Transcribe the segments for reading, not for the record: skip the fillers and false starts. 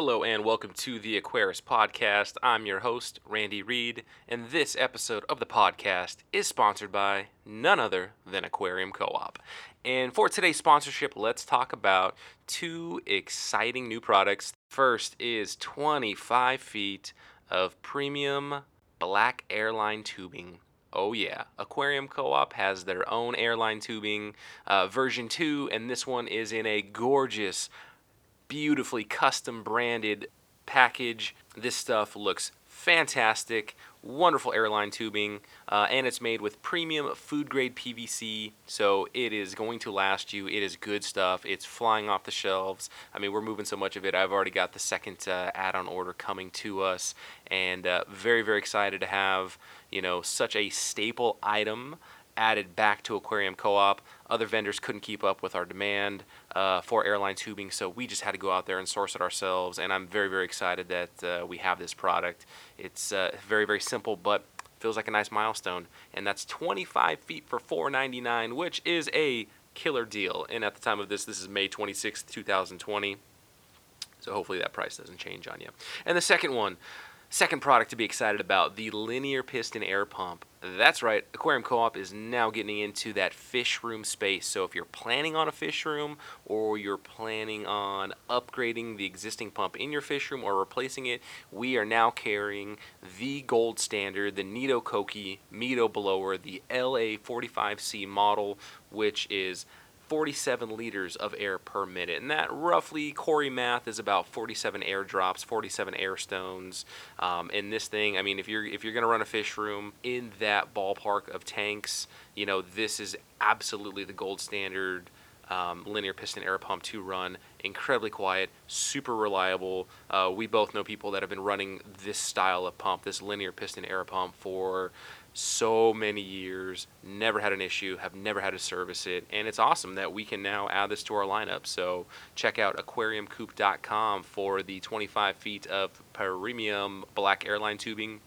Hello and welcome to the Aquarist Podcast. I'm your host, Randy Reed, and this episode of the podcast is sponsored by none other than Aquarium Co-op. And for today's sponsorship, let's talk about two exciting new products. First is 25 feet of premium black airline tubing. Oh yeah, Aquarium Co-op has their own airline tubing, version 2, and this one is in a gorgeous, beautifully custom branded package. This stuff looks fantastic, wonderful airline tubing, and it's made with premium food grade PVC, so it is going to last you. It is good stuff. It's flying off the shelves. I mean, we're moving so much of it. I've already got the second add-on order coming to us, and very, very excited to have, you know, such a staple item added back to Aquarium Co-op. Other vendors couldn't keep up with our demand for airline tubing, so we just had to go out there and source it ourselves, and I'm very, very excited that we have this product. It's very, very simple, but feels like a nice milestone, and that's 25 feet for $4.99, which is a killer deal, and at the time of this is May 26th, 2020, so hopefully that price doesn't change on you. And the second product to be excited about, the Linear Piston Air Pump. That's right, Aquarium Co-op is now getting into that fish room space. So if you're planning on a fish room, or you're planning on upgrading the existing pump in your fish room or replacing it, we are now carrying the gold standard, the Nitto Kohki Medo Blower, the LA-45C model, which is 47 liters of air per minute, and that roughly, Corey math, is about 47 air drops, 47 air stones in this thing. I mean, if you're gonna run a fish room in that ballpark of tanks, you know, this is absolutely the gold standard linear piston air pump to run. Incredibly quiet, super reliable. We both know people that have been running this style of pump, this linear piston air pump, for so many years, never had an issue, have never had to service it, and it's awesome that we can now add this to our lineup. So check out aquariumcoop.com for the 25 feet of premium black airline tubing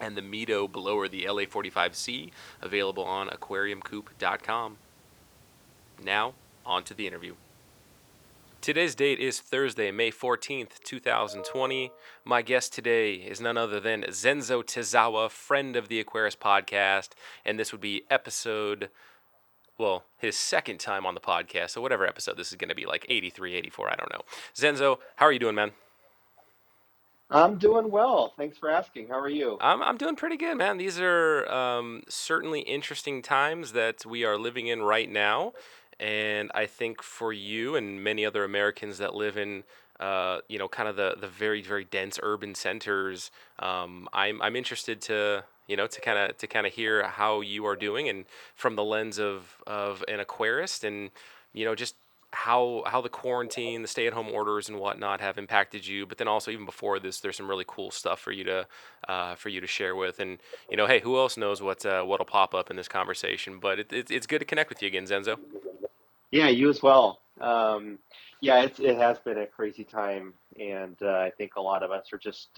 and the Medo Blower, the LA-45C, available on aquariumcoop.com. Now, on to the interview. Today's date is Thursday, May 14th, 2020. My guest today is none other than Zenzo Tazawa, friend of the Aquarist Podcast, and this would be his second time on the podcast, so whatever episode this is going to be, like 83, 84, I don't know. Zenzo, how are you doing, man? I'm doing well. Thanks for asking. How are you? I'm doing pretty good, man. These are certainly interesting times that we are living in right now. And I think for you and many other Americans that live in, you know, kind of the very, very dense urban centers, I'm interested to kind of hear how you are doing, and from the lens of an aquarist, and, you know, just how the quarantine, the stay-at-home orders and whatnot have impacted you. But then also, even before this, there's some really cool stuff for you to share with. And, you know, hey, who else knows what'll pop up in this conversation? But it's good to connect with you again, Zenzo. Yeah, you as well. It has been a crazy time, and I think a lot of us are just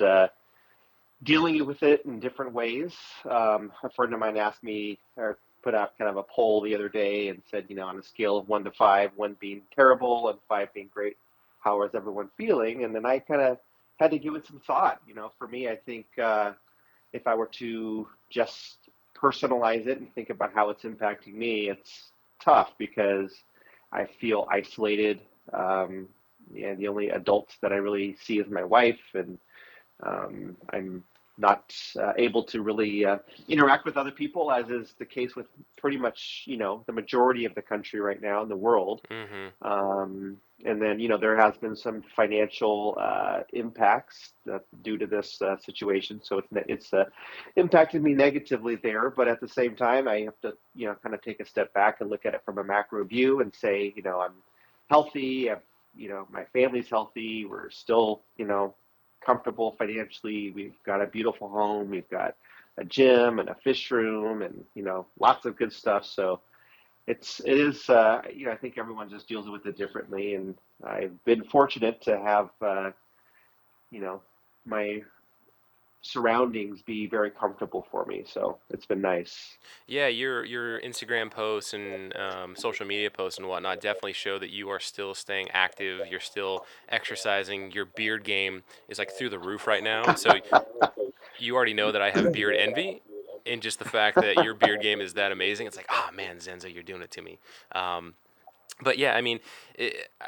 dealing with it in different ways. A friend of mine asked me, or put out kind of a poll the other day, and said, you know, on a scale of 1 to 5, 1 being terrible and 5 being great, how is everyone feeling? And then I kind of had to give it some thought. You know, for me, I think if I were to just personalize it and think about how it's impacting me, it's tough because I feel isolated, and the only adults that I really see is my wife, and I'm not able to really interact with other people, as is the case with pretty much, you know, the majority of the country right now in the world. Mm-hmm. And then, you know, there has been some financial impacts due to this situation. So it's impacted me negatively there. But at the same time, I have to, you know, kind of take a step back and look at it from a macro view and say, you know, I'm healthy. You know, my family's healthy. We're still, you know, comfortable financially. We've got a beautiful home. We've got a gym and a fish room, and, you know, lots of good stuff. So it is, you know, I think everyone just deals with it differently. And I've been fortunate to have, you know, my surroundings be very comfortable for me. So it's been nice. Yeah, your Instagram posts and social media posts and whatnot definitely show that you are still staying active. You're still exercising. Your beard game is like through the roof right now. So you already know that I have beard envy. And just the fact that your beard game is that amazing, it's like, oh, man, Zenzo, you're doing it to me. But, yeah, I mean,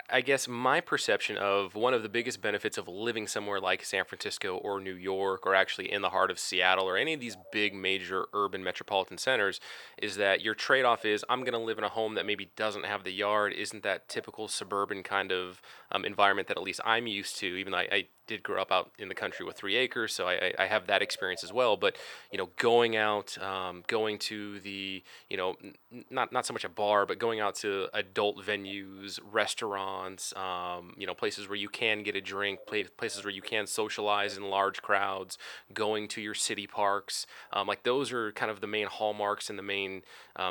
I guess my perception of one of the biggest benefits of living somewhere like San Francisco or New York or actually in the heart of Seattle or any of these big major urban metropolitan centers is that your trade-off is I'm going to live in a home that maybe doesn't have the yard, isn't that typical suburban kind of environment that at least I'm used to, even though I did grow up out in the country with 3 acres, so I have that experience as well. But, you know, going out, going to the, you know, not so much a bar, but going out to adult venues, restaurants, you know, places where you can get a drink, places where you can socialize in large crowds, going to your city parks, like those are kind of the main hallmarks and the main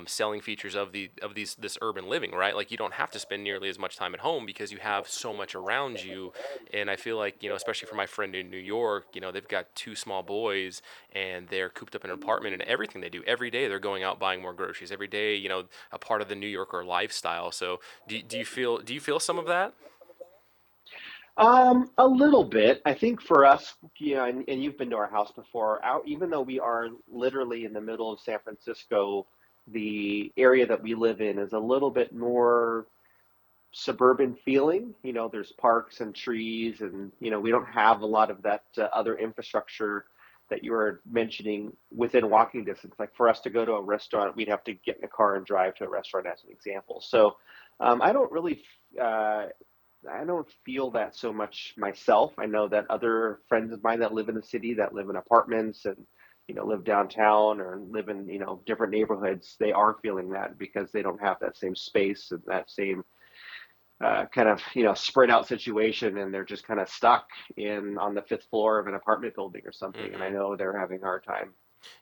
selling features of this urban living, right? Like you don't have to spend nearly as much time at home because you have so much around you. And I feel like, you know, especially for my friend in New York, you know, they've got 2 small boys and they're cooped up in an apartment, and everything they do every day, they're going out buying more groceries every day, you know, a part of the New Yorker lifestyle. So do you feel some of that? A little bit. I think for us, you know, and you've been to our house before, even though we are literally in the middle of San Francisco, the area that we live in is a little bit more suburban feeling. You know, there's parks and trees, and, you know, we don't have a lot of that other infrastructure that you were mentioning within walking distance. Like for us to go to a restaurant, we'd have to get in a car and drive to a restaurant, as an example. So I don't feel that so much myself. I know that other friends of mine that live in the city, that live in apartments and, you know, live downtown or live in, you know, different neighborhoods, they are feeling that because they don't have that same space and that same kind of, you know, spread out situation, and they're just kind of stuck on the 5th floor of an apartment building or something. Mm-hmm. And I know they're having a hard time.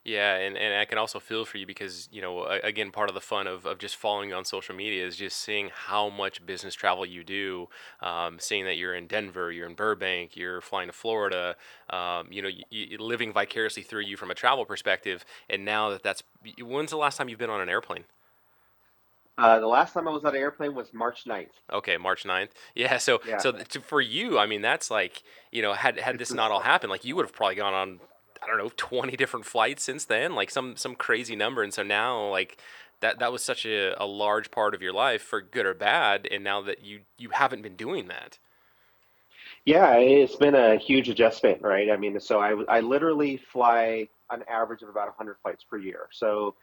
Yeah, and I can also feel for you because, you know, again, part of the fun of just following you on social media is just seeing how much business travel you do, seeing that you're in Denver, you're in Burbank, you're flying to Florida, you know, you're living vicariously through you from a travel perspective. And now that's – when's the last time you've been on an airplane? The last time I was on an airplane was March 9th. Okay, March 9th. Yeah, so for you, I mean, that's like, you know, had this not all happened, like you would have probably gone on – I don't know, 20 different flights since then, like some crazy number. And so now, like, that was such a large part of your life, for good or bad, and now that you haven't been doing that. Yeah, it's been a huge adjustment, right? I mean, so I literally fly an average of about 100 flights per year. So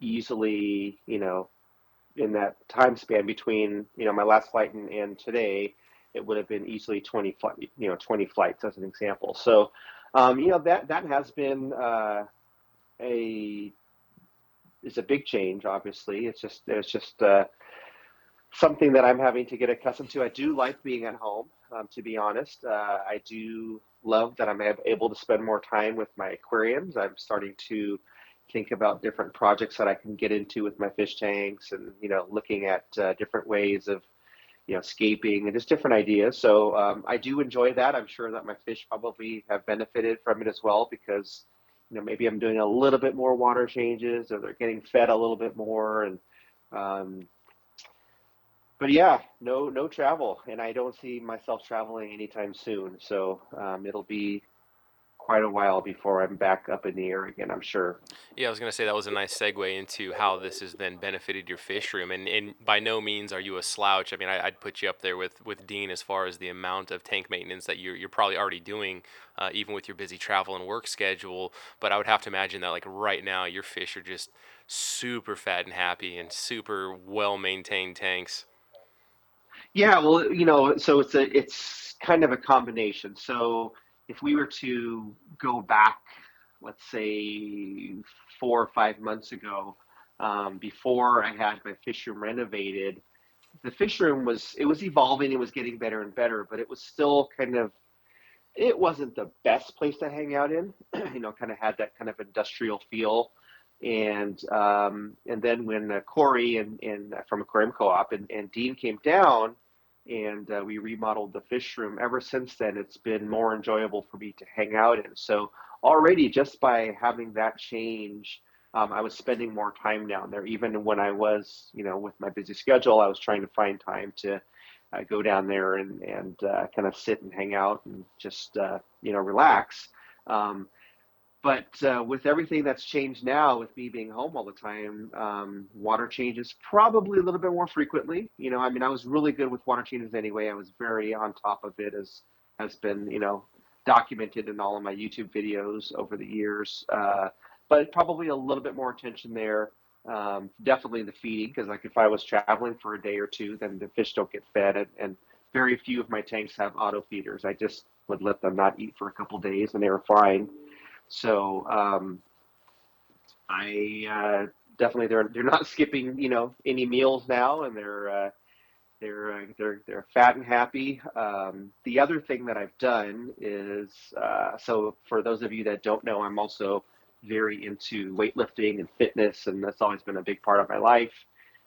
easily, you know, in that time span between, you know, my last flight and today, it would have been easily 20 flights as an example. So you know, that has been a big change. Obviously, it's just something that I'm having to get accustomed to. I do like being at home, to be honest. I do love that I'm able to spend more time with my aquariums. I'm starting to think about different projects that I can get into with my fish tanks, and, you know, looking at different ways of, you know, escaping and just different ideas. So I do enjoy that. I'm sure that my fish probably have benefited from it as well, because, you know, maybe I'm doing a little bit more water changes, or they're getting fed a little bit more. And but yeah, no travel, and I don't see myself traveling anytime soon. So it'll be quite a while before I'm back up in the air again, I'm sure. Yeah, I was going to say that was a nice segue into how this has then benefited your fish room. And by no means are you a slouch. I mean, I'd put you up there with Dean as far as the amount of tank maintenance that you're probably already doing, even with your busy travel and work schedule. But I would have to imagine that, like, right now your fish are just super fat and happy and super well-maintained tanks. Yeah, well, you know, so it's kind of a combination. So if we were to go back, let's say 4 or 5 months ago, before I had my fish room renovated, the fish room was evolving. It was getting better and better, but it was still it wasn't the best place to hang out in, you know, kind of had that kind of industrial feel. And then when Corey and from Aquarium Co-op and Dean came down, and we remodeled the fish room. Ever since then, it's been more enjoyable for me to hang out in. So already just by having that change, I was spending more time down there. Even when I was, you know, with my busy schedule, I was trying to find time to go down there and kind of sit and hang out and just, you know, relax. But with everything that's changed now, with me being home all the time, water changes probably a little bit more frequently. You know, I mean, I was really good with water changes anyway. I was very on top of it, as has been, you know, documented in all of my YouTube videos over the years. But probably a little bit more attention there. Definitely the feeding, because like if I was traveling for a day or two, then the fish don't get fed, and very few of my tanks have auto feeders. I just would let them not eat for a couple days, and they were fine. So I definitely they're not skipping, you know, any meals now, and they're fat and happy. The other thing that I've done is so for those of you that don't know, I'm also very into weightlifting and fitness, and that's always been a big part of my life.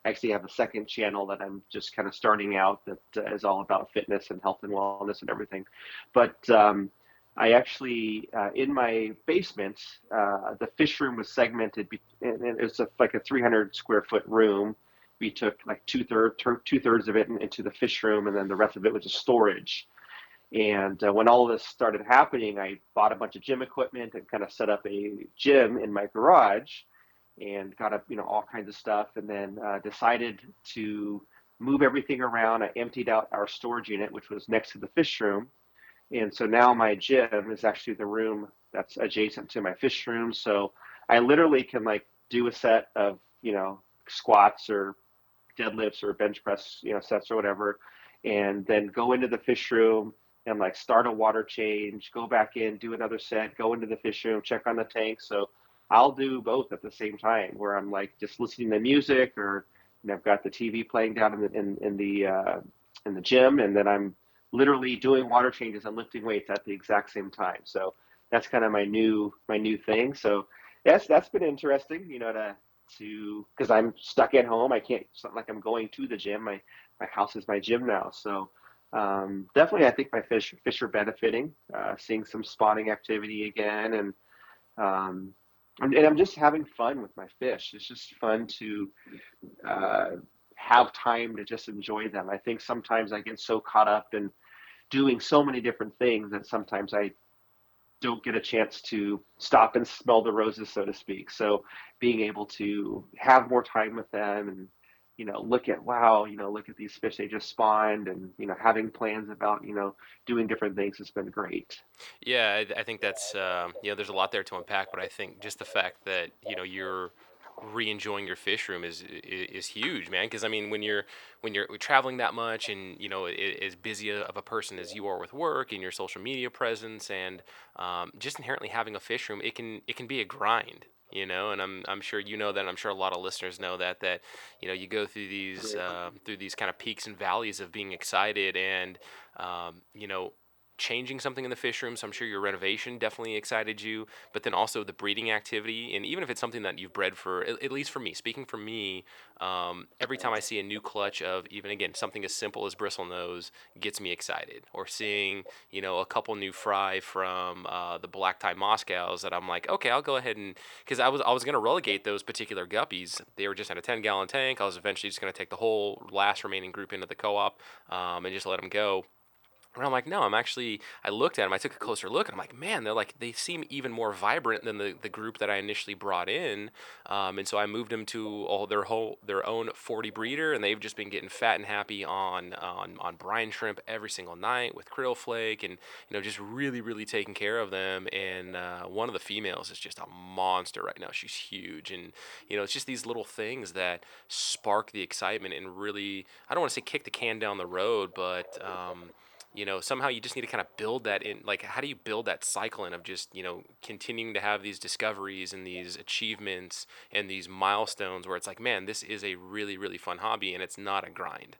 I actually have a second channel that I'm just kind of starting out that is all about fitness and health and wellness and everything. But I actually, in my basement, the fish room was segmented, and it was like a 300 square foot room. We took like two thirds of it into the fish room, and then the rest of it was just storage. And when all of this started happening, I bought a bunch of gym equipment and kind of set up a gym in my garage, and got up, you know, all kinds of stuff, and then decided to move everything around. I emptied out our storage unit, which was next to the fish room. And so now my gym is actually the room that's adjacent to my fish room. So I literally can like do a set of, you know, squats or deadlifts or bench press, you know, sets or whatever, and then go into the fish room and like start a water change, go back in, do another set, go into the fish room, check on the tank. So I'll do both at the same time, where I'm like just listening to music, or, and I've got the TV playing down in the gym, and then I'm literally doing water changes and lifting weights at the exact same time. So that's kind of my new thing. So yes, that's been interesting, you know, to, cause I'm stuck at home. I can't, it's not like I'm going to the gym. My house is my gym now. So definitely I think my fish are benefiting, seeing some spawning activity again. And I'm just having fun with my fish. It's just fun to, have time to just enjoy them. I think sometimes I get so caught up in doing so many different things that sometimes I don't get a chance to stop and smell the roses, so to speak. So being able to have more time with them, and, you know, look at, wow, you know, look at these fish, they just spawned, and, you know, having plans about, you know, doing different things has been great. Yeah, I think that's, you know, there's a lot there to unpack, but I think just the fact that, you know, you're re-enjoying your fish room is huge, man. Because I mean, when you're traveling that much, and you know, as busy of a person as you are with work and your social media presence, and just inherently having a fish room, it can be a grind, you know. And I'm sure you know that. And I'm sure a lot of listeners know that you know, you go through these kind of peaks and valleys of being excited, and you know, changing something in the fish room. So I'm sure your renovation definitely excited you, but then also the breeding activity. And even if it's something that you've bred for, at least for me, speaking for me, every time I see a new clutch of, even again, something as simple as bristlenose gets me excited, or seeing, you know, a couple new fry from the black tie Moscows that I'm like, okay, I'll go ahead and, because I was going to relegate those particular guppies. They were just at a 10-gallon tank. I was eventually just going to take the whole last remaining group into the co-op and just let them go. And I'm like, no, I looked at them, I took a closer look, and I'm like, man, they're like, they seem even more vibrant than the group that I initially brought in. And so I moved them to their own 40 breeder, and they've just been getting fat and happy on brine shrimp every single night with krill flake, and, you know, just really, really taking care of them. And one of the females is just a monster right now. She's huge. And, you know, it's just these little things that spark the excitement and really, I don't want to say kick the can down the road, but, you know, somehow you just need to kind of build that in. Like, how do you build that cycle in of just, you know, continuing to have these discoveries and these achievements and these milestones where it's like, man, this is a really, really fun hobby, and it's not a grind.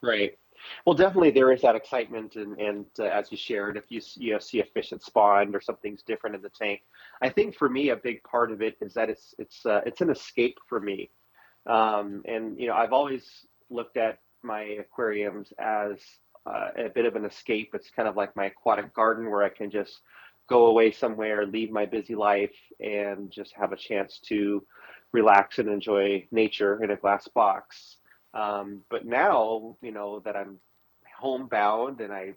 Right. Well, definitely there is that excitement. And as you shared, if you know, see a fish that spawned or something's different in the tank, I think for me, a big part of it is that it's an escape for me. And, you know, I've always looked at my aquariums as a bit of an escape. It's kind of like my aquatic garden where I can just go away somewhere, leave my busy life, and just have a chance to relax and enjoy nature in a glass box. But now, you know, that I'm homebound and I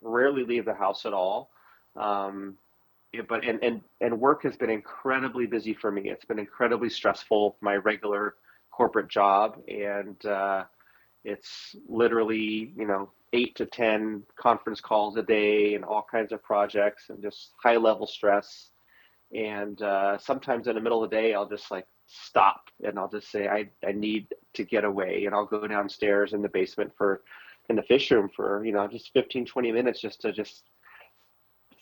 rarely leave the house at all. But work has been incredibly busy for me. It's been incredibly stressful, my regular corporate job. And it's literally, 8 to 10 conference calls a day and all kinds of projects and just high level stress. And sometimes in the middle of the day, I'll just stop and I'll just say, I need to get away. And I'll go downstairs in the basement in the fish room for, just 15, 20 minutes just to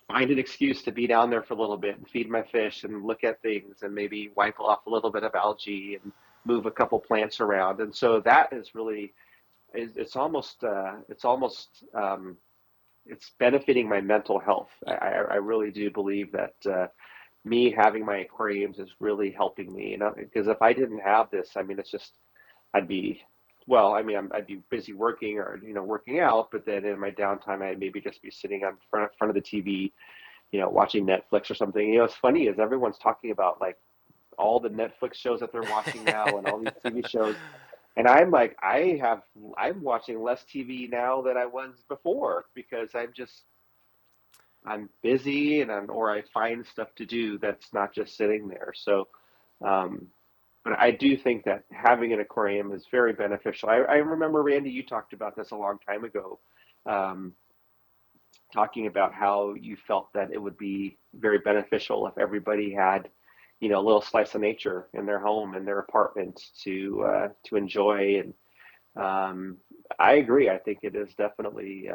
find an excuse to be down there for a little bit and feed my fish and look at things and maybe wipe off a little bit of algae and move a couple plants around. And so that is really, it's benefiting my mental health. I really do believe that me having my aquariums is really helping me, because if I didn't have this, I'd be busy working or, working out, but then in my downtime, I'd maybe just be sitting in front of the TV, watching Netflix or something. It's funny is everyone's talking about all the Netflix shows that they're watching now and all these TV shows. And I'm I'm watching less TV now than I was before because I'm busy and I find stuff to do that's not just sitting there. So, but I do think that having an aquarium is very beneficial. I remember, Randy, you talked about this a long time ago, talking about how you felt that it would be very beneficial if everybody had, a little slice of nature in their home, in their apartment to enjoy. And I agree. I think it is definitely,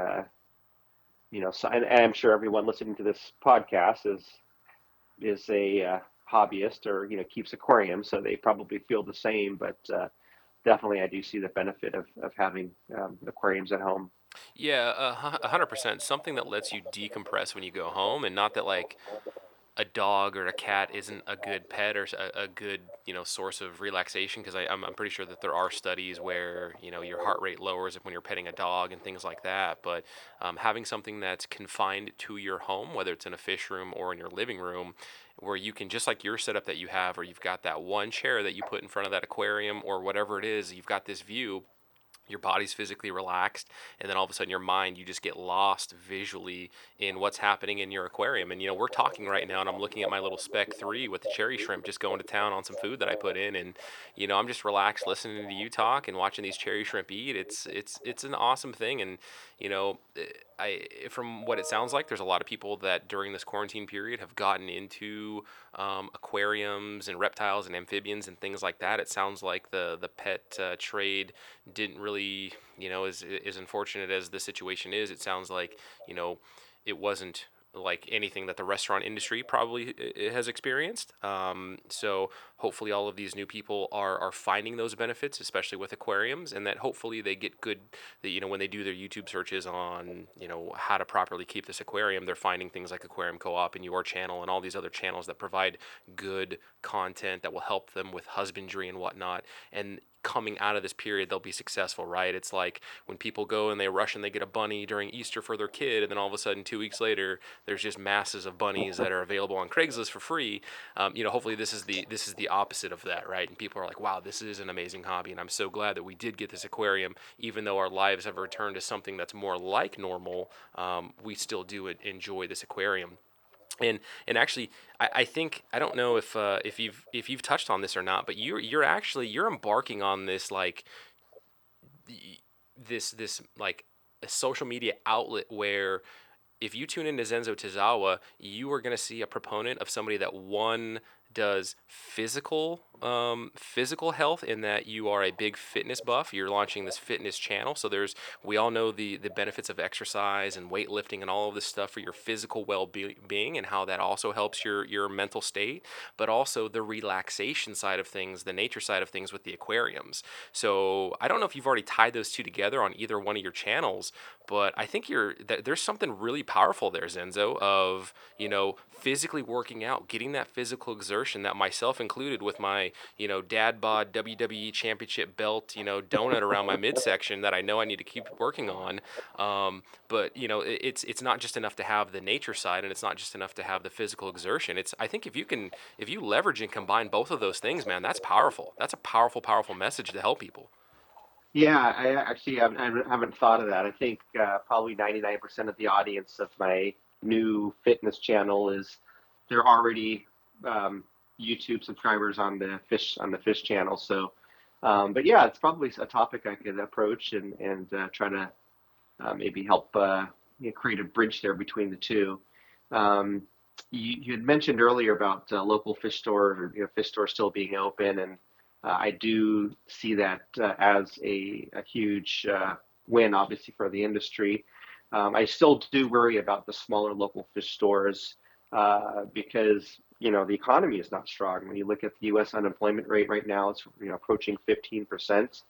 so, and I'm sure everyone listening to this podcast is a hobbyist or keeps aquariums, so they probably feel the same, but definitely I do see the benefit of having aquariums at home. 100%. Something that lets you decompress when you go home, and not that a dog or a cat isn't a good pet or a good source of relaxation, because I'm pretty sure that there are studies where your heart rate lowers when you're petting a dog and things like that, but having something that's confined to your home, whether it's in a fish room or in your living room, where you can, just like your setup that you have, or you've got that one chair that you put in front of that aquarium or whatever it is, you've got this view, your body's physically relaxed, and then all of a sudden your mind, you just get lost visually in what's happening in your aquarium. And, we're talking right now, and I'm looking at my little Spec 3 with the cherry shrimp just going to town on some food that I put in. And, I'm just relaxed listening to you talk and watching these cherry shrimp eat. It's an awesome thing. And, from what it sounds like, there's a lot of people that during this quarantine period have gotten into aquariums and reptiles and amphibians and things like that. It sounds like the pet trade didn't really, as unfortunate as the situation is, it sounds like, it wasn't like anything that the restaurant industry probably has experienced. So hopefully all of these new people are finding those benefits, especially with aquariums, and that hopefully they get good, that, when they do their YouTube searches on, how to properly keep this aquarium, they're finding things like Aquarium Co-op and your channel and all these other channels that provide good content that will help them with husbandry and whatnot. And coming out of this period, they'll be successful, right? It's like when people go and they rush and they get a bunny during Easter for their kid, and then all of a sudden 2 weeks later there's just masses of bunnies that are available on Craigslist for free. Hopefully this is the opposite of that, right? And people are like, wow, this is an amazing hobby, and I'm so glad that we did get this aquarium. Even though our lives have returned to something that's more like normal, we still do enjoy this aquarium. And actually, I think, I don't know if you've touched on this or not, but you're embarking on this a social media outlet where, if you tune into Zenzo Tazawa, you are going to see a proponent of somebody that does physical health, in that you are a big fitness buff. You're launching this fitness channel. So we all know the benefits of exercise and weightlifting and all of this stuff for your physical well-being and how that also helps your mental state, but also the relaxation side of things, the nature side of things with the aquariums. So I don't know if you've already tied those two together on either one of your channels, but I think there's something really powerful there, Zenzo, of physically working out, getting that physical exertion, assertion that myself included, with my, you know, dad bod WWE championship belt, you know, donut around my midsection that I know I need to keep working on. But you know, it's not just enough to have the nature side, and it's not just enough to have the physical exertion. It's, I think if you leverage and combine both of those things, man, that's powerful. That's a powerful message to help people. Yeah, I actually haven't thought of that. I think probably 99% of the audience of my new fitness channel is, they're already YouTube subscribers on the fish channel. So, but yeah, it's probably a topic I could approach and try to maybe help create a bridge there between the two. You had mentioned earlier about local fish stores, or, you know, fish stores still being open, and I do see that as a huge win, obviously, for the industry. I still do worry about the smaller local fish stores because, you know, the economy is not strong. When you look at the U.S. unemployment rate right now, it's, you know, approaching 15%.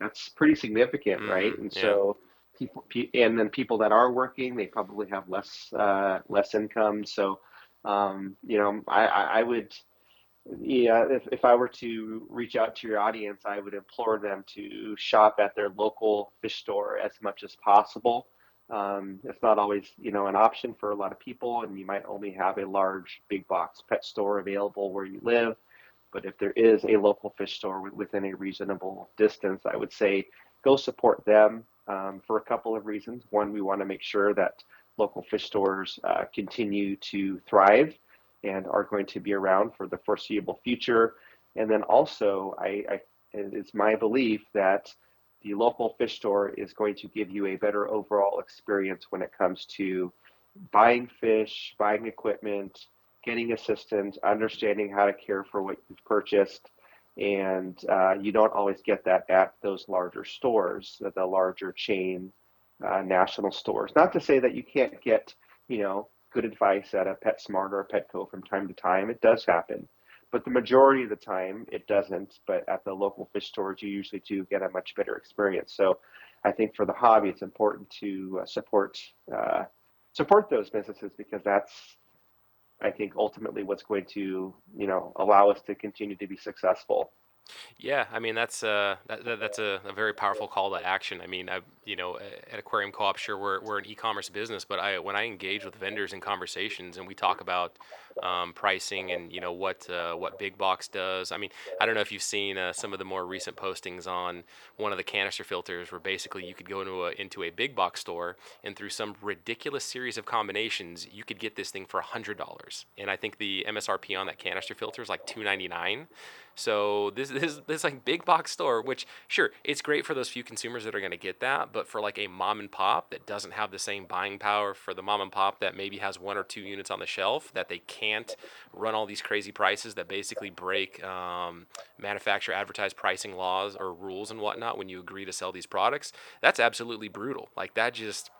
That's pretty significant, right? And yeah. So people that are working, they probably have less income. So, you know, I would. Yeah, if I were to reach out to your audience, I would implore them to shop at their local fish store as much as possible. It's not always, you know, an option for a lot of people, and you might only have a large big box pet store available where you live. But if there is a local fish store within a reasonable distance, I would say go support them for a couple of reasons. One, we want to make sure that local fish stores continue to thrive and are going to be around for the foreseeable future. And then also, it's my belief that the local fish store is going to give you a better overall experience when it comes to buying fish, buying equipment, getting assistance, understanding how to care for what you've purchased. And you don't always get that at those larger stores, the larger chain national stores. Not to say that you can't get, you know, good advice at a PetSmart or a Petco from time to time. It does happen, but the majority of the time it doesn't. But at the local fish stores, you usually do get a much better experience. So I think for the hobby, it's important to support those businesses, because that's, I think, ultimately what's going to, you know, allow us to continue to be successful. Yeah, I mean, that's a very powerful call to action. I mean, you know, at Aquarium Co-op, sure, we're an e-commerce business, but when I engage with vendors in conversations and we talk about pricing and, you know, what big box does. I mean, I don't know if you've seen some of the more recent postings on one of the canister filters, where basically you could go into a big box store, and through some ridiculous series of combinations, you could get this thing for $100. And I think the MSRP on that canister filter is like $2.99. So this like big box store, which, sure, it's great for those few consumers that are going to get that, but for like a mom and pop that doesn't have the same buying power, for the mom and pop that maybe has one or two units on the shelf, that they can't run all these crazy prices that basically break manufacturer advertised pricing laws or rules and whatnot when you agree to sell these products. That's absolutely brutal. Like, that just...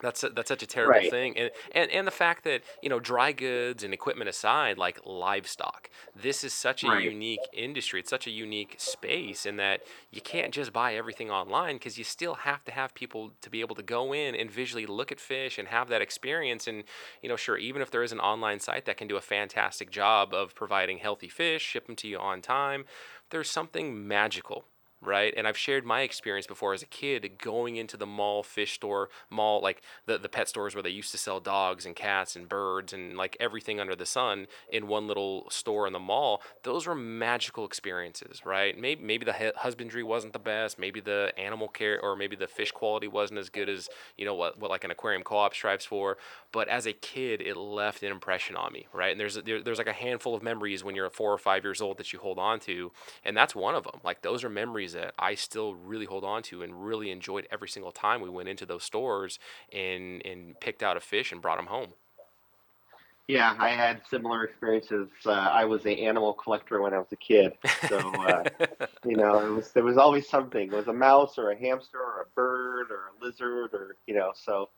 That's such a terrible right. thing. And the fact that, you know, dry goods and equipment aside, like livestock, this is such a right. unique industry. It's such a unique space in that you can't just buy everything online, because you still have to have people to be able to go in and visually look at fish and have that experience. And, you know, sure, even if there is an online site that can do a fantastic job of providing healthy fish, ship them to you on time, there's something magical. Right. And I've shared my experience before as a kid going into the mall fish store, like the pet stores where they used to sell dogs and cats and birds and like everything under the sun in one little store in the mall. Those were magical experiences. Right. Maybe the husbandry wasn't the best. Maybe the animal care or maybe the fish quality wasn't as good as, you know, what like an Aquarium Co-op strives for. But as a kid, it left an impression on me. Right. And there's like a handful of memories when you're 4 or 5 years old that you hold on to. And that's one of them. Like, those are memories that I still really hold on to and really enjoyed every single time we went into those stores and picked out a fish and brought them home. Yeah, I had similar experiences. I was an animal collector when I was a kid. So, you know, there was always something. It was a mouse or a hamster or a bird or a lizard or, you know, so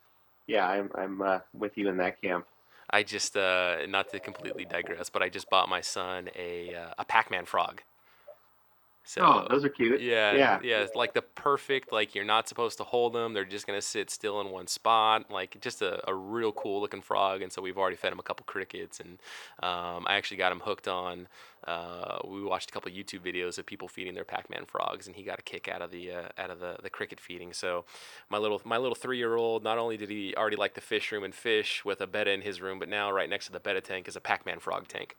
yeah, I'm with you in that camp. I just, not to completely digress, but I just bought my son a Pac-Man frog. So, oh, those are cute. Yeah. It's like the perfect, like you're not supposed to hold them. They're just going to sit still in one spot. Like just a real cool looking frog. And so we've already fed him a couple crickets. And I actually got him hooked on, we watched a couple YouTube videos of people feeding their Pac-Man frogs. And he got a kick out of the cricket feeding. So my little 3-year-old, not only did he already like the fish room and fish with a betta in his room, but now right next to the betta tank is a Pac-Man frog tank.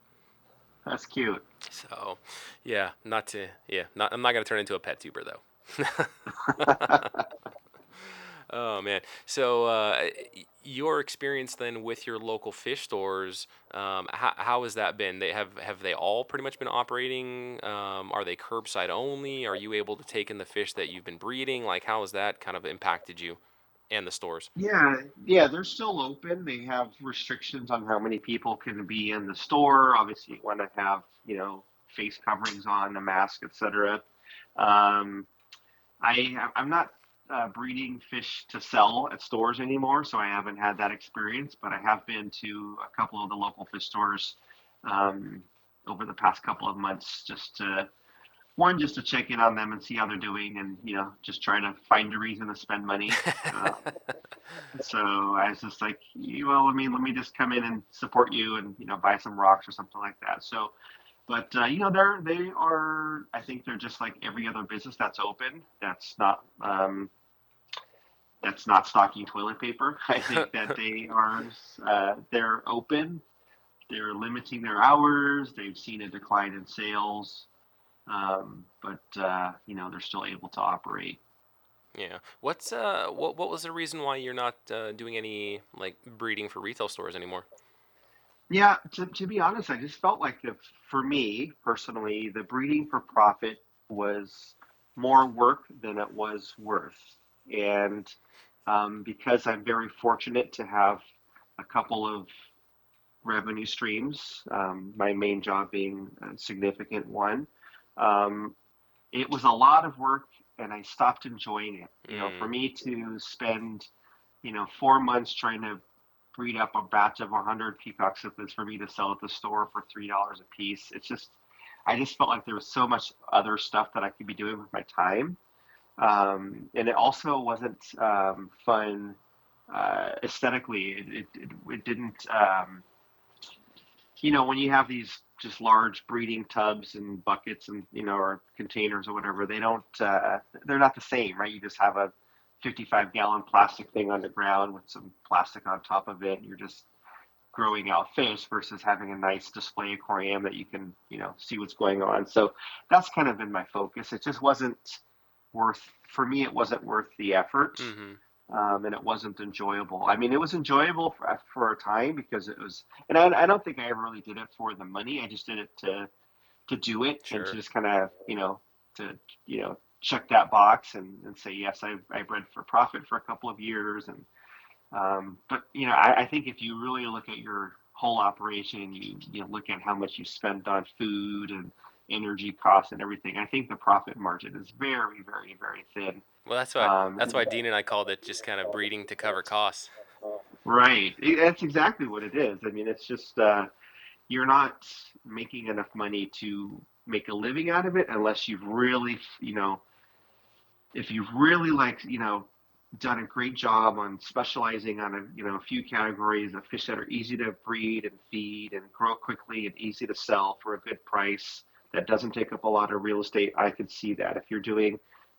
That's cute. So, yeah, I'm not going to turn into a pet tuber though. Oh man. So, your experience then with your local fish stores, how has that been? They have they all pretty much been operating? Are they curbside only? Are you able to take in the fish that you've been breeding? Like, how has that kind of impacted you and the stores? Yeah, they're still open. They have restrictions on how many people can be in the store. Obviously, you want to have, face coverings on, a mask, etc. I'm not breeding fish to sell at stores anymore, so I haven't had that experience, but I have been to a couple of the local fish stores over the past couple of months just to check in on them and see how they're doing, and just try to find a reason to spend money. So I was just like, let me just come in and support you, and buy some rocks or something like that. So, but they are. I think they're just like every other business that's open. That's not stocking toilet paper. I think that they are. They're open. They're limiting their hours. They've seen a decline in sales. They're still able to operate. Yeah. What's what was the reason why you're not doing any like breeding for retail stores anymore? Yeah, to be honest, I just felt like for me personally, the breeding for profit was more work than it was worth. And because I'm very fortunate to have a couple of revenue streams, my main job being a significant one. It was a lot of work and I stopped enjoying it. For me to spend, 4 months trying to breed up a batch of 100 peacock cichlids for me to sell at the store for $3 a piece. It's just, I just felt like there was so much other stuff that I could be doing with my time. And it also wasn't, fun, aesthetically. It didn't, when you have these just large breeding tubs and buckets and, or containers or whatever, they don't, they're not the same, right? You just have a 55-gallon plastic thing on the ground with some plastic on top of it. And you're just growing out fish versus having a nice display aquarium that you can, see what's going on. So that's kind of been my focus. It just wasn't worth, for me, it wasn't worth the effort. Mm-hmm. And it wasn't enjoyable. I mean, it was enjoyable for a time because it was, and I don't think I ever really did it for the money. I just did it to do it. Sure. And to just kind of, check that box and say, yes, I bred for profit for a couple of years. And, I think if you really look at your whole operation, you look at how much you spend on food and energy costs and everything, I think the profit margin is very, very, very thin. Well, that's why Dean and I called it just kind of breeding to cover costs. Right. That's exactly what it is. I mean, it's just you're not making enough money to make a living out of it unless you've really, if you've really done a great job on specializing on a few categories of fish that are easy to breed and feed and grow quickly and easy to sell for a good price. That doesn't take up a lot of real estate. I could see that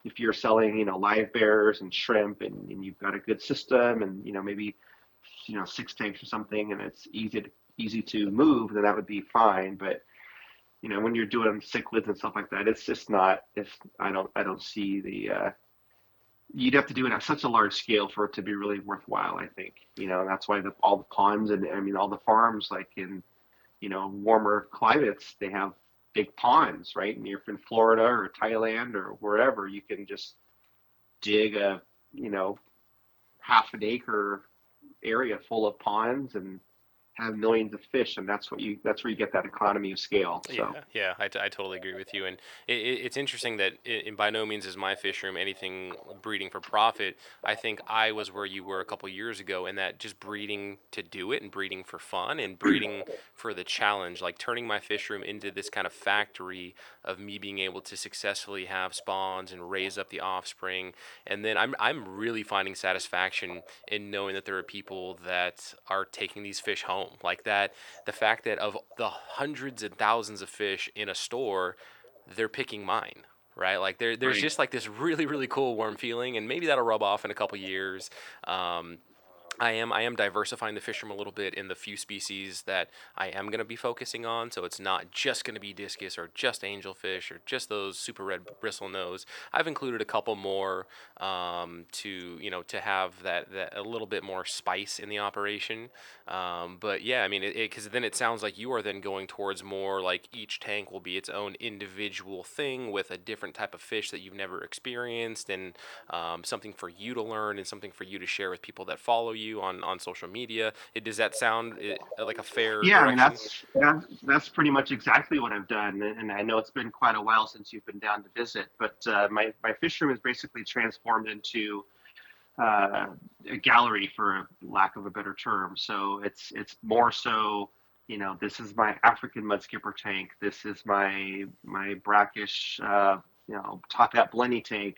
if you're selling, live bears and shrimp and you've got a good system and, maybe, 6 tanks or something, and it's easy to move, then that would be fine. But, when you're doing cichlids and stuff like that, it's just not, I don't see you'd have to do it at such a large scale for it to be really worthwhile, I think, that's why all the ponds and all the farms, like in, warmer climates, they have big ponds, right? And you're in Florida or Thailand or wherever, you can just dig a, half an acre area full of ponds and have millions of fish, and that's where you get that economy of scale. So. Yeah, I totally agree with you. And it's interesting that it by no means is my fish room anything breeding for profit. I think I was where you were a couple years ago, and that just breeding to do it and breeding for fun and breeding for the challenge, like turning my fish room into this kind of factory of me being able to successfully have spawns and raise up the offspring. And then I'm really finding satisfaction in knowing that there are people that are taking these fish home. Like that, the fact that of the hundreds and thousands of fish in a store, they're picking mine, right? Like there's just like this really, really cool warm feeling, and maybe that'll rub off in a couple years. I am diversifying the fish room a little bit in the few species that I am going to be focusing on. So it's not just going to be discus or just angelfish or just those super red bristlenose. I've included a couple more to have that a little bit more spice in the operation. But yeah, I mean, because then it sounds like you are then going towards more like each tank will be its own individual thing with a different type of fish that you've never experienced, and something for you to learn and something for you to share with people that follow you on social media. Does that sound like a fair direction? I mean, that's pretty much exactly what I've done, and I know it's been quite a while since you've been down to visit, but my fish room is basically transformed into a gallery, for lack of a better term. So it's more so, you know, this is my African mudskipper tank, this is my brackish top hat blenny tank,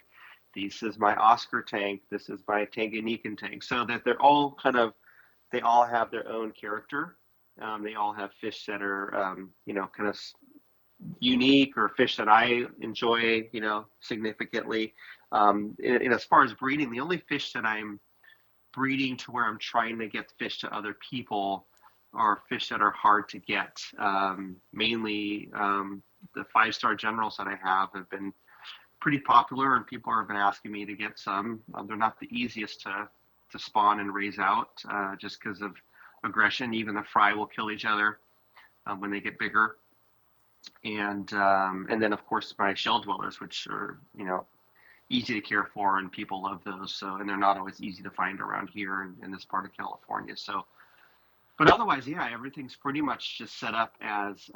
this is my Oscar tank, this is my Tanganyikan tank, so that they're all they all have their own character. They all have fish that are, unique, or fish that I enjoy, significantly. And as far as breeding, the only fish that I'm breeding to where I'm trying to get fish to other people are fish that are hard to get. Mainly, the 5-star generals that I have been pretty popular, and people have been asking me to get some. They're not the easiest to spawn and raise out, just because of aggression. Even the fry will kill each other when they get bigger. And then of course my shell dwellers, which are, easy to care for, and people love those. So, and they're not always easy to find around here in this part of California. So, but otherwise, yeah, everything's pretty much just set up as,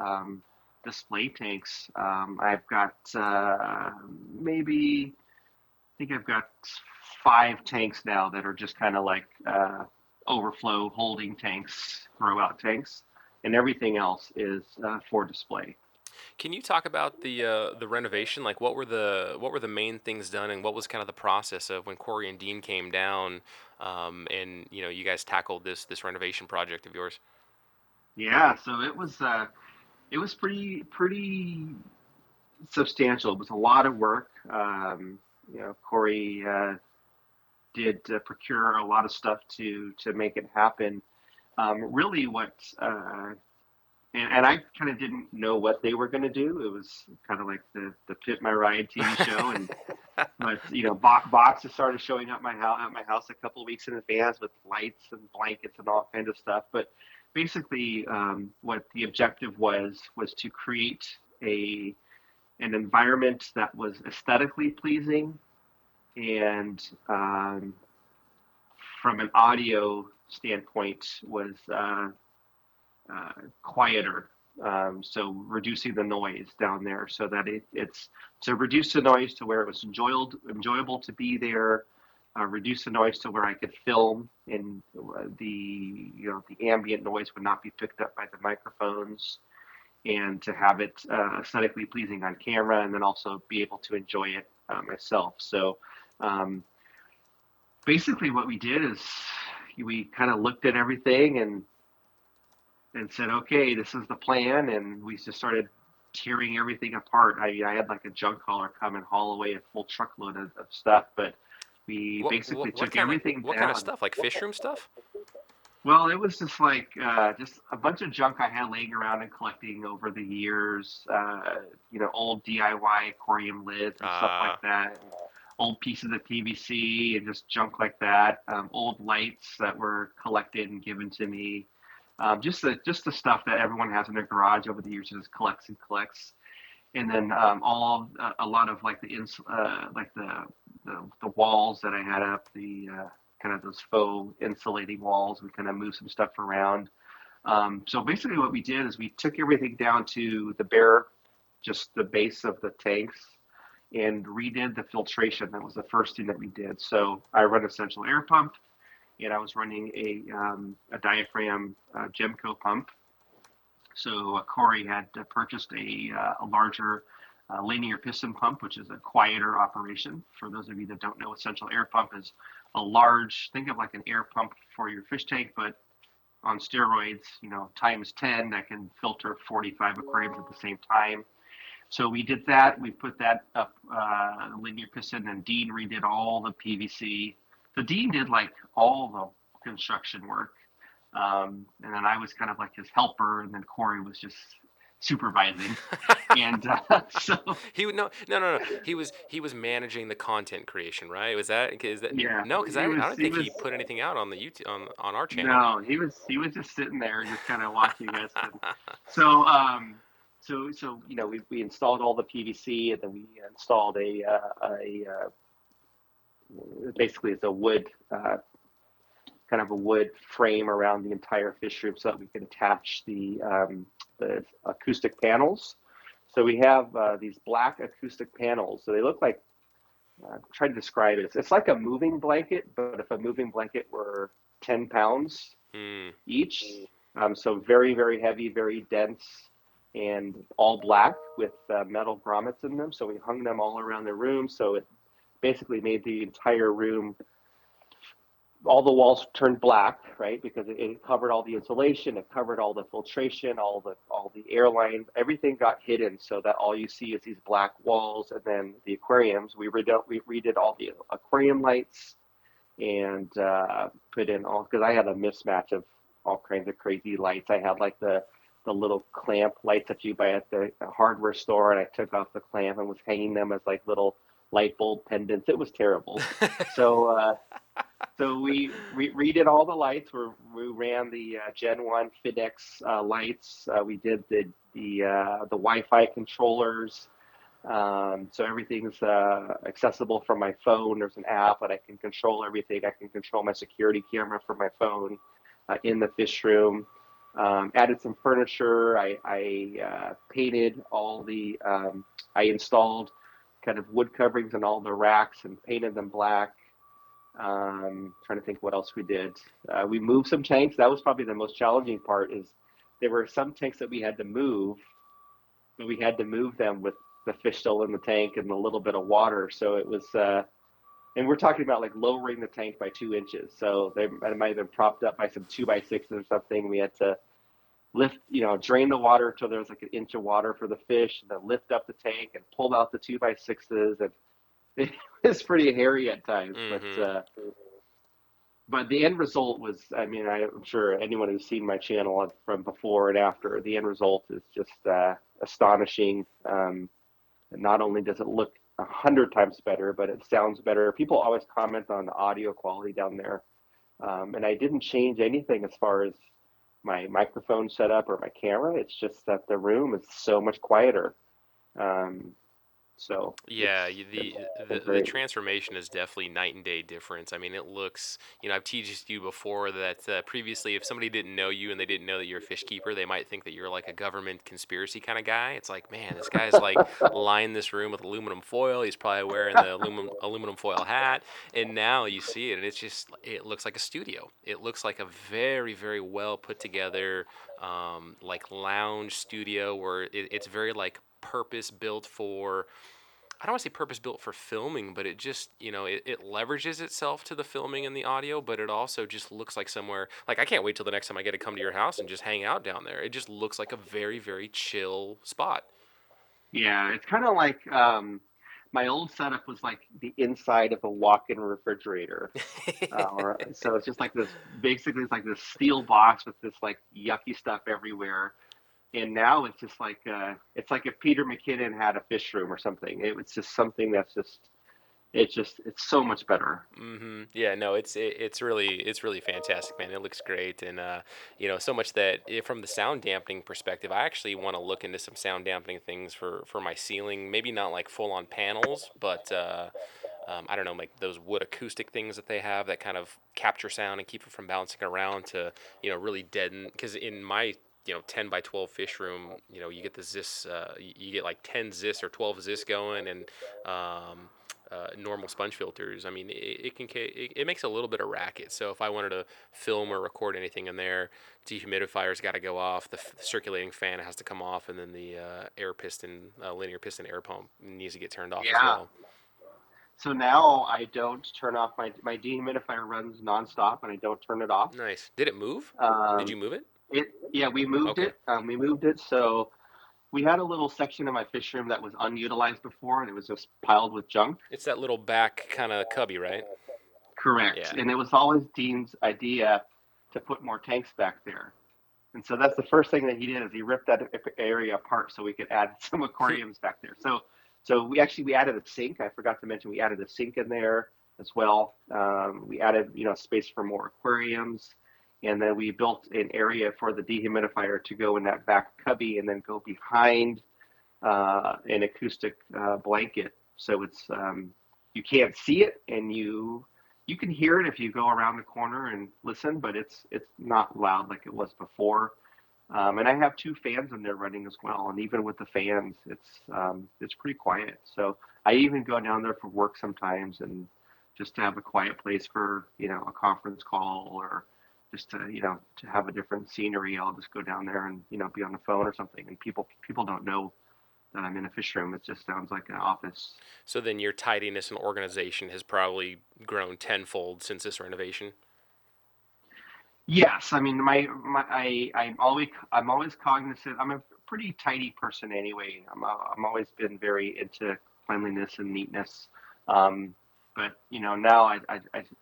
display tanks. I've got I've got 5 tanks now that are just overflow holding tanks, grow out tanks, and everything else is for display. Can you talk about the renovation? Like, what were the main things done, and what was kind of the process of when Corey and Dean came down, and you guys tackled this renovation project of yours? Yeah, so it was. It was pretty substantial. It was a lot of work. Corey did procure a lot of stuff to make it happen. Really, and I kind of didn't know what they were going to do. It was kind of like the Pit My Ride TV show, and boxes started showing up at my house a couple of weeks in advance with lights and blankets and all kinds of stuff, but. Basically, what the objective was to create an environment that was aesthetically pleasing, and from an audio standpoint was quieter. So reducing the noise down there, so that it's to reduce the noise to where it was enjoyable to be there. Reduce the noise to where I could film, and the ambient noise would not be picked up by the microphones, and to have it aesthetically pleasing on camera, and then also be able to enjoy it myself. So basically what we did is we kind of looked at everything and said, okay, this is the plan. And we just started tearing everything apart. I had like a junk hauler come and haul away a full truckload of stuff, but we basically took everything down. What kind of stuff? Like fish room stuff? Well, it was just like just a bunch of junk I had laying around and collecting over the years. Old DIY aquarium lids and stuff like that. And old pieces of PVC and just junk like that. Old lights that were collected and given to me. Just the stuff that everyone has in their garage over the years, just collects and collects. And then a lot of like the walls that I had up, the kind of those faux insulating walls. We kind of moved some stuff around. So basically what we did is we took everything down to the bare, just the base of the tanks, and redid the filtration. That was the first thing that we did. So I run a central air pump, and I was running a diaphragm Gemco pump. So Corey had purchased a larger linear piston pump, which is a quieter operation. For those of you that don't know, a central air pump is a large, think of like an air pump for your fish tank, but on steroids, you know, times 10, that can filter 45 aquariums at the same time. So we did that. We put that up, linear piston, and Dean redid all the PVC. So Dean did like all the construction work. And then I was kind of like his helper, and then Corey was just supervising. And so he would no. He was managing the content creation, right? Was that? Is that yeah? No, because I don't think he put anything out on the YouTube on our channel. No, he was just sitting there, just kind of watching us. And so. So you know, we installed all the PVC, and then we installed basically it's a wood kind of a wood frame around the entire fish room so that we could attach the acoustic panels. So we have these black acoustic panels. So they look like I'm trying to describe it. It's like a moving blanket, but if a moving blanket were 10 pounds each, so very very heavy, very dense. And all black with metal grommets in them. So we hung them all around the room. So it basically made the entire room, all the walls turned black, right? Because it covered all the insulation, it covered all the filtration, all the air lines, everything got hidden so that all you see is these black walls. And then the aquariums, we redid all the aquarium lights and put in all, because I had a mismatch of all kinds of crazy lights. I had like the little clamp lights that you buy at the hardware store, and I took off the clamp and was hanging them as like little light bulb pendants. It was terrible. So we redid all the lights. We ran the Gen 1 FIDEX lights. We did the Wi-Fi controllers. So everything's accessible from my phone. There's an app that I can control everything. I can control my security camera from my phone in the fish room. Added some furniture. I painted all the, I installed kind of wood coverings in all the racks and painted them black. Trying to think what else we did. We moved some tanks. That was probably the most challenging part, is there were some tanks that we had to move, but we had to move them with the fish still in the tank and a little bit of water. So it was, and we're talking about like lowering the tank by 2 inches. So they might have been propped up by some 2x6s or something. We had to lift, you know, drain the water till there was like an inch of water for the fish, and then lift up the tank and pull out the 2x6s. And it was pretty hairy at times. Mm-hmm. But the end result was, I mean, I'm sure anyone who's seen my channel from before and after, the end result is just astonishing. Not only does it look 100 times better, but it sounds better. People always comment on the audio quality down there. And I didn't change anything as far as my microphone setup or my camera. It's just that the room is so much quieter. So yeah, the transformation is definitely night and day difference. I mean, it looks, you know, I've teased you before that previously, if somebody didn't know you and they didn't know that you're a fish keeper, they might think that you're like a government conspiracy kind of guy. It's like, man, this guy's like lined this room with aluminum foil. He's probably wearing the aluminum foil hat. And now you see it, and it's just, it looks like a studio. It looks like a very, very well put together, like lounge studio where it's very like purpose built for, I don't want to say purpose built for filming, but it just, you know, it leverages itself to the filming and the audio, but it also just looks like somewhere, like I can't wait till the next time I get to come to your house and just hang out down there. It just looks like a very, very chill spot. Yeah, it's kind of like my old setup was like the inside of a walk-in refrigerator. So it's just like this, basically it's like this steel box with this like yucky stuff everywhere. And now it's just like it's like if Peter McKinnon had a fish room or something. It was just something that's just it's so much better. Mm-hmm. Yeah, no, it's really fantastic, man. It looks great, and you know, so much that from the sound dampening perspective, I actually want to look into some sound dampening things for my ceiling. Maybe not like full on panels, but I don't know, like those wood acoustic things that they have that kind of capture sound and keep it from bouncing around to, you know, really deaden. Because in my, 10 by 12 fish room, you get the zis, you get like 10 zis or 12 zis going and normal sponge filters. I mean, it makes a little bit of racket. So if I wanted to film or record anything in there, dehumidifier's got to go off, the circulating fan has to come off, and then the air piston, linear piston air pump needs to get turned off as well. So now I don't turn off my dehumidifier runs nonstop, and I don't turn it off. Nice. Did it move? Did you move it? We moved it. We moved it. So we had a little section of my fish room that was unutilized before, and it was just piled with junk. It's that little back kind of cubby, right? Correct. Yeah. And it was always Dean's idea to put more tanks back there. And so that's the first thing that he did is he ripped that area apart so we could add some aquariums back there. So we added a sink. I forgot to mention we added a sink in there as well. We added, space for more aquariums. And then we built an area for the dehumidifier to go in that back cubby and then go behind an acoustic blanket. So it's you can't see it, and you can hear it if you go around the corner and listen, but it's not loud like it was before. And I have two fans in there running as well. And even with the fans, it's pretty quiet. So I even go down there for work sometimes and just to have a quiet place for, a conference call or just to, to have a different scenery. I'll just go down there and, be on the phone or something. And people don't know that I'm in a fish room. It just sounds like an office. So then your tidiness and organization has probably grown tenfold since this renovation. Yes, I mean I'm always cognizant. I'm a pretty tidy person anyway. I'm always been very into cleanliness and neatness. But now I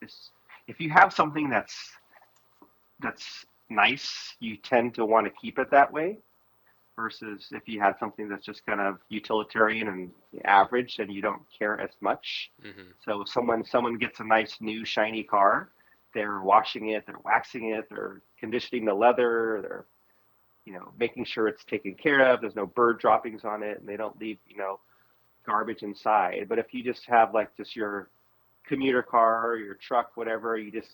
just, if you have something that's nice, you tend to want to keep it that way. Versus if you had something that's just kind of utilitarian and average, then you don't care as much. Mm-hmm. So if someone gets a nice new shiny car, they're washing it, they're waxing it, they're conditioning the leather, they're, making sure it's taken care of. There's no bird droppings on it, and they don't leave, garbage inside. But if you just have just your commuter car or your truck, whatever, you just,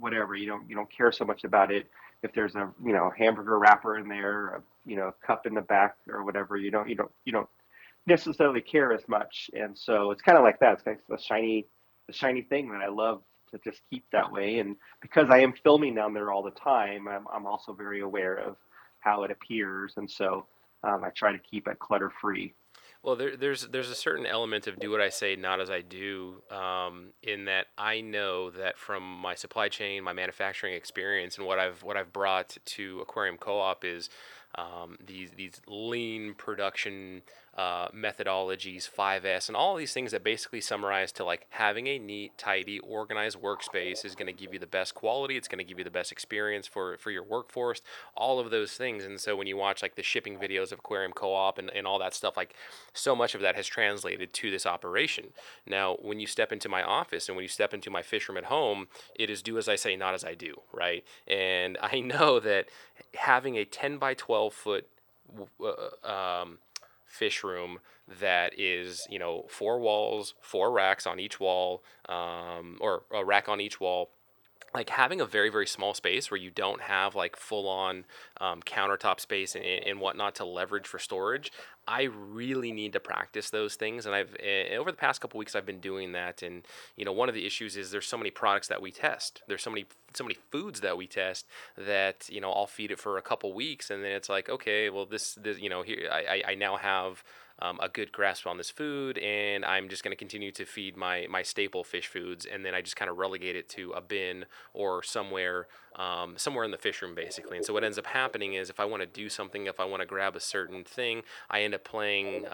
whatever, you don't care so much about it. If there's a, hamburger wrapper in there, a, cup in the back or whatever, you don't necessarily care as much. And so it's kind of like that. It's kind of a shiny thing that I love to just keep that way. And because I am filming down there all the time, I'm also very aware of how it appears. And so I try to keep it clutter free. Well, there's a certain element of do what I say, not as I do, in that I know that from my supply chain, my manufacturing experience, and what I've brought to Aquarium Co-op is these lean production methodologies, 5S, and all of these things that basically summarize to having a neat, tidy, organized workspace is going to give you the best quality. It's going to give you the best experience for your workforce, all of those things. And so when you watch the shipping videos of Aquarium Co-op and all that stuff, so much of that has translated to this operation. Now, when you step into my office and when you step into my fish room at home, it is do as I say, not as I do, right? And I know that having a 10 by 12 foot fish room that is, 4 walls, 4 racks on each wall, or a rack on each wall, having a very, very small space where you don't have full-on countertop space and whatnot to leverage for storage, I really need to practice those things. And over the past couple weeks, I've been doing that. And, one of the issues is there's so many products that we test. There's so many foods that we test that, I'll feed it for a couple weeks. And then it's okay, well, this here I now have a good grasp on this food, and I'm just going to continue to feed my staple fish foods, and then I just kind of relegate it to a bin or somewhere in the fish room, basically. And so what ends up happening is if I want to do something, if I want to grab a certain thing, I end up playing,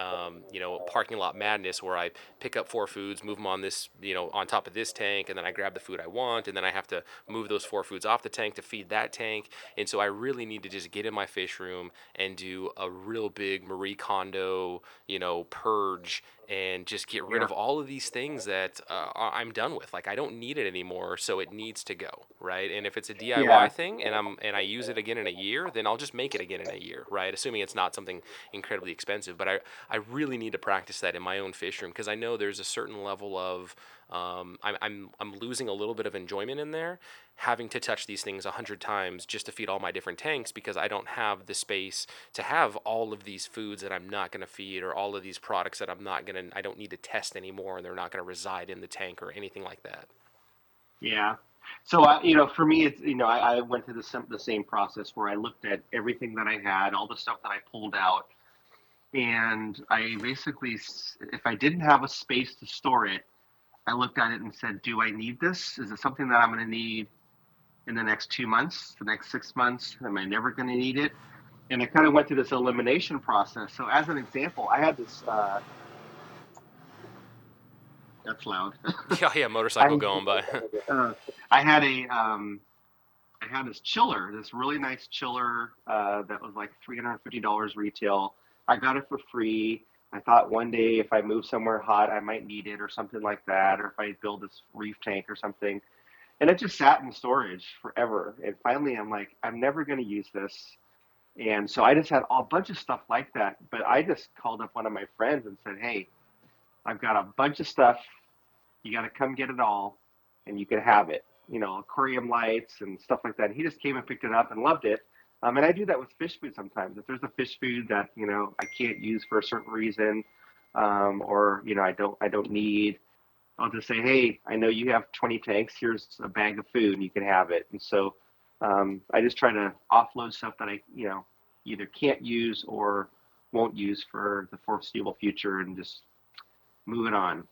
parking lot madness, where I pick up 4 foods, move them on this, on top of this tank, and then I grab the food I want, and then I have to move those 4 foods off the tank to feed that tank. And so I really need to just get in my fish room and do a real big Marie Kondo purge and just get rid of all of these things that I'm done with. Like, I don't need it anymore, so it needs to go, right? And if it's a DIY thing and I use it again in a year, then I'll just make it again in a year, right? Assuming it's not something incredibly expensive. But I really need to practice that in my own fish room, because I know there's a certain level of I'm losing a little bit of enjoyment in there, having to touch these things 100 times just to feed all my different tanks, because I don't have the space to have all of these foods that I'm not going to feed, or all of these products that I don't need to test anymore, and they're not going to reside in the tank or anything like that. Yeah. So, for me, it's, I went through the same process where I looked at everything that I had, all the stuff that I pulled out, and I basically, if I didn't have a space to store it, I looked at it and said, do I need this? Is it something that I'm going to need in the next 2 months, the next 6 months? Am I never going to need it? And I kind of went through this elimination process. So as an example, I had this, that's loud. Yeah, motorcycle going by. I had this chiller, this really nice chiller that was like $350 retail. I got it for free. I thought one day if I move somewhere hot, I might need it or something like that, or if I build this reef tank or something. And it just sat in storage forever. And finally, I'm like, I'm never going to use this. And so I just had a bunch of stuff like that. But I just called up one of my friends and said, hey, I've got a bunch of stuff. You got to come get it all, and you can have it. Aquarium lights and stuff like that. And he just came and picked it up and loved it. And I do that with fish food sometimes. If there's a fish food that, I can't use for a certain reason, or, I don't need, I'll just say, hey, I know you have 20 tanks. Here's a bag of food, and you can have it. And so I just try to offload stuff that I, either can't use or won't use for the foreseeable future, and just move it on.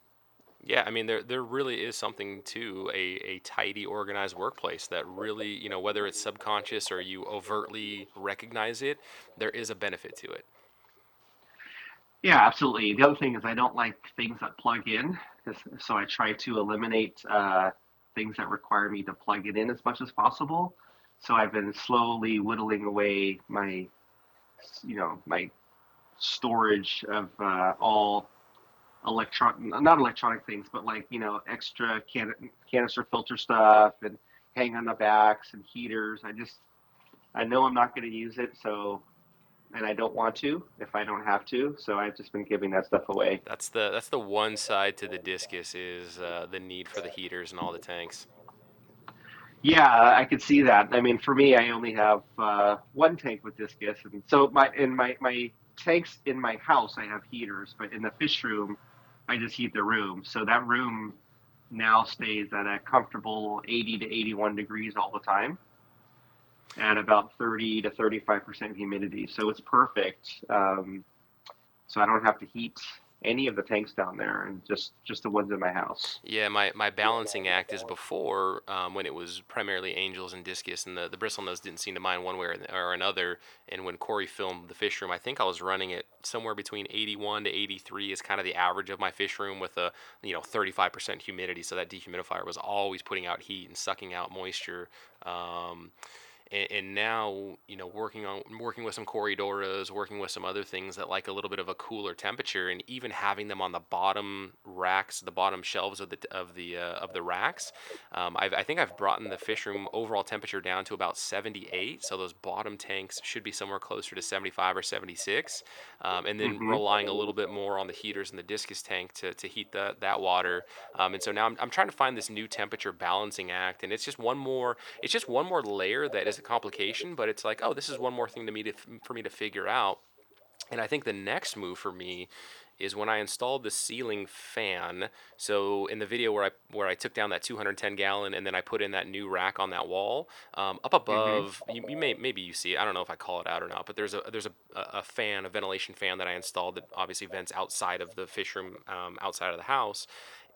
Yeah, there really is something to a tidy, organized workplace that really, whether it's subconscious or you overtly recognize it, there is a benefit to it. Yeah, absolutely. The other thing is I don't like things that plug in, so I try to eliminate things that require me to plug it in as much as possible. So I've been slowly whittling away my, my storage of all not electronic things, but like, extra canister filter stuff and hang on the backs and heaters. I know I'm not going to use it. So, and I don't want to, if I don't have to. So I've just been giving that stuff away. That's the one side to the discus is the need for the heaters and all the tanks. Yeah, I could see that. For me, I only have one tank with discus. And so my tanks in my house, I have heaters, but in the fish room, I just heat the room. So that room now stays at a comfortable 80 to 81 degrees all the time, at about 30 to 35% humidity. So it's perfect. So I don't have to heat any of the tanks down there, and just the ones in my house. Yeah, my balancing act is before, when it was primarily angels and discus, and the bristlenose didn't seem to mind one way or another. And when Corey filmed the fish room, I think I was running it somewhere between 81 to 83 is kind of the average of my fish room, with a 35% humidity. So that dehumidifier was always putting out heat and sucking out moisture. And now, working with some Corridoras, working with some other things that like a little bit of a cooler temperature, and even having them on the bottom racks, the bottom shelves of the racks, I think I've brought in the fish room overall temperature down to about 78. So those bottom tanks should be somewhere closer to 75 or 76, and then relying a little bit more on the heaters and the discus tank to heat that water. And so now I'm trying to find this new temperature balancing act, and it's just one more layer that is a complication, but it's like, oh, this is one more thing for me to figure out. And I think the next move for me is when I installed the ceiling fan. So in the video where I took down that 210 gallon and then I put in that new rack on that wall, up above, you maybe you see it. I don't know if I call it out or not, but there's a fan, a ventilation fan that I installed that obviously vents outside of the fish room, outside of the house.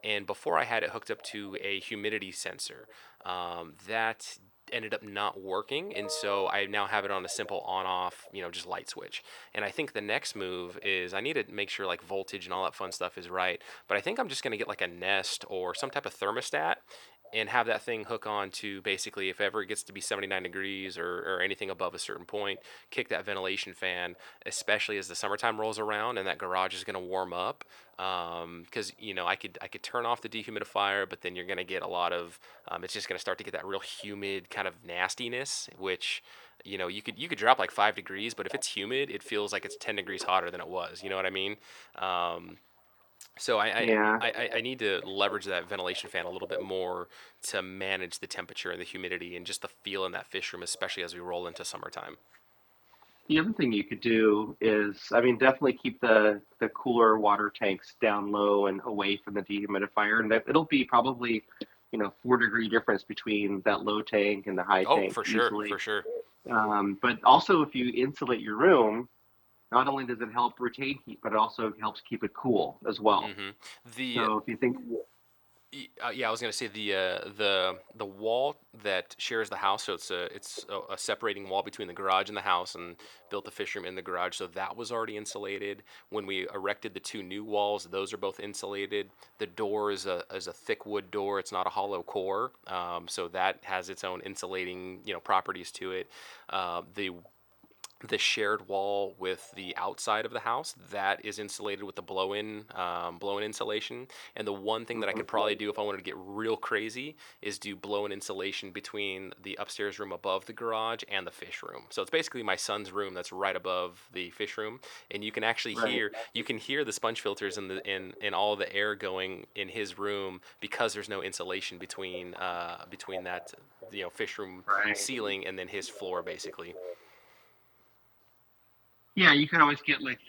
And before I had it hooked up to a humidity sensor, that ended up not working, and so I now have it on a simple on-off, just light switch. And I think the next move is I need to make sure like voltage and all that fun stuff is right, but I think I'm just going to get like a Nest or some type of thermostat and have that thing hook on to basically, if ever it gets to be 79 degrees or anything above a certain point, kick that ventilation fan, especially as the summertime rolls around and that garage is going to warm up. Because, you know, I could turn off the dehumidifier, but then you're going to get a lot of, it's just going to start to get that real humid kind of nastiness, which, you know, you could drop like 5 degrees, but if it's humid, it feels like it's 10 degrees hotter than it was. You know what I mean? So I need to leverage that ventilation fan a little bit more to manage the temperature and the humidity and just the feel in that fish room, especially as we roll into summertime. The other thing you could do is, I mean, definitely keep the cooler water tanks down low and away from the dehumidifier. And it'll be probably, you know, 4 degree difference between that low tank and the high tank. Oh, for sure, easily. For sure. But also if you insulate your room, not only does it help retain heat, but it also helps keep it cool as well. Mm-hmm. So if you think... yeah, I was gonna say the wall that shares the house, so it's a separating wall between the garage and the house, and built the fish room in the garage, so that was already insulated. When we erected the 2 new walls, those are both insulated. The door is a thick wood door; it's not a hollow core, so that has its own insulating, you know, properties to it. The shared wall with the outside of the house, that is insulated with the blow-in insulation. And the one thing that I could probably do if I wanted to get real crazy is do blow-in insulation between the upstairs room above the garage and the fish room. So it's basically my son's room that's right above the fish room, and you can actually hear the sponge filters in all the air going in his room because there's no insulation between that, you know, fish room ceiling and then his floor basically. Yeah, you can always get like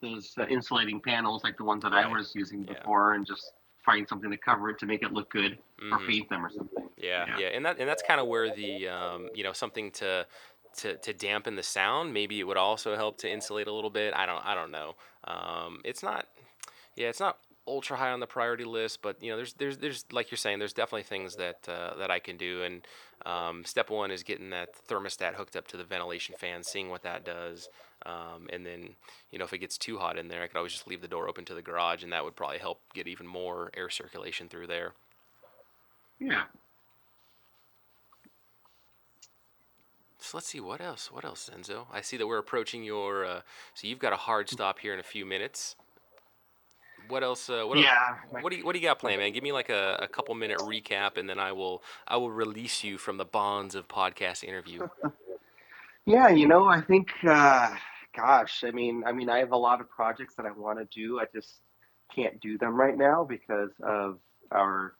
those insulating panels, like the ones that I was using before, and just find something to cover it to make it look good, or paint them or something. Yeah. And that's kind of where the something to dampen the sound. Maybe it would also help to insulate a little bit. I don't know. It's not ultra high on the priority list, but you know, there's like you're saying, there's definitely things that I can do. And step one is getting that thermostat hooked up to the ventilation fan, seeing what that does. And then, you know, if it gets too hot in there, I could always just leave the door open to the garage, and that would probably help get even more air circulation through there. Yeah. So let's see, what else, Zenzo? I see that we're approaching your, so you've got a hard stop here in a few minutes. What else? What do you got planned, man? Give me like a couple minute recap, and then I will release you from the bonds of podcast interview. Yeah, you know, I think, I mean, I have a lot of projects that I want to do. I just can't do them right now because of our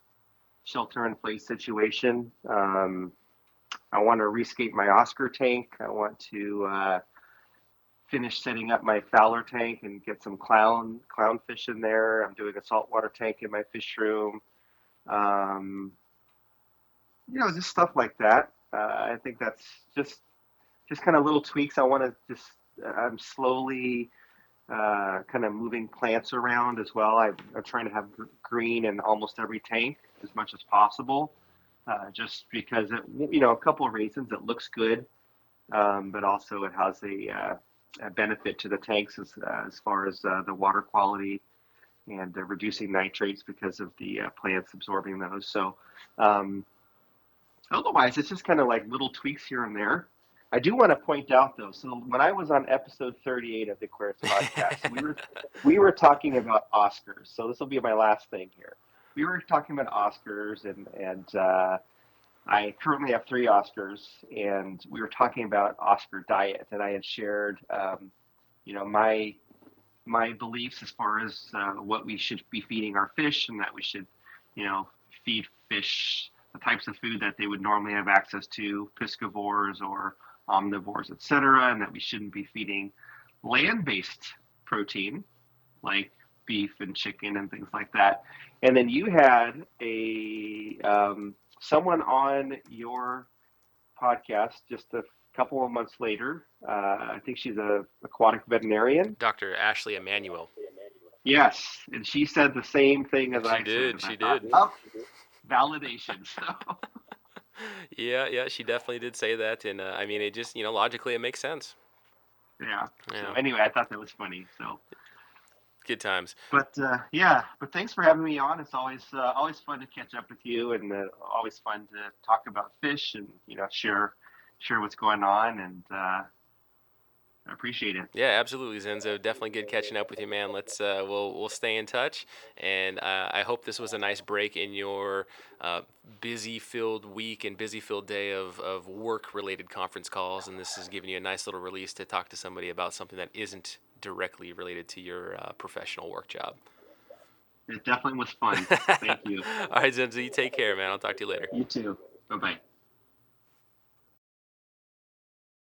shelter-in-place situation. I want to rescape my Oscar tank. I want to finish setting up my Fowler tank and get some clownfish in there. I'm doing a saltwater tank in my fish room. You know, just stuff like that. I think that's just kind of little tweaks. I want to just, I'm slowly kind of moving plants around as well. I'm trying to have green in almost every tank as much as possible, just because, a couple of reasons. It looks good, but also it has a benefit to the tanks as far as the water quality and reducing nitrates because of the plants absorbing those. So otherwise, it's just kind of like little tweaks here and there. I do want to point out, though, so when I was on episode 38 of the Aquarist Podcast, we were talking about Oscars. So this will be my last thing here. We were talking about Oscars, and I currently have 3 Oscars, and we were talking about Oscar diet, and I had shared, my beliefs as far as what we should be feeding our fish, and that we should, feed fish the types of food that they would normally have access to, piscivores or omnivores, etc., and that we shouldn't be feeding land-based protein like beef and chicken and things like that. And then you had a someone on your podcast just a couple of months later, I think she's an aquatic veterinarian. Dr. Ashley Emanuel. Yes, and she said the same thing as I did. She did. Validation. So. Yeah, she definitely did say that, and I mean, it just, logically it makes sense. Yeah. So anyway, I thought that was funny, so... Good times. But but thanks for having me on. It's always fun to catch up with you, and always fun to talk about fish and share what's going on, and I appreciate it. Yeah, absolutely, Zenzo. Definitely good catching up with you, man. Let's we'll stay in touch, and I hope this was a nice break in your busy-filled week and busy-filled day of work-related conference calls, and this is giving you a nice little release to talk to somebody about something that isn't directly related to your professional work job. It definitely was fun. Thank you. All right, Zenzo, you take care, man. I'll talk to you later. You too. Bye-bye.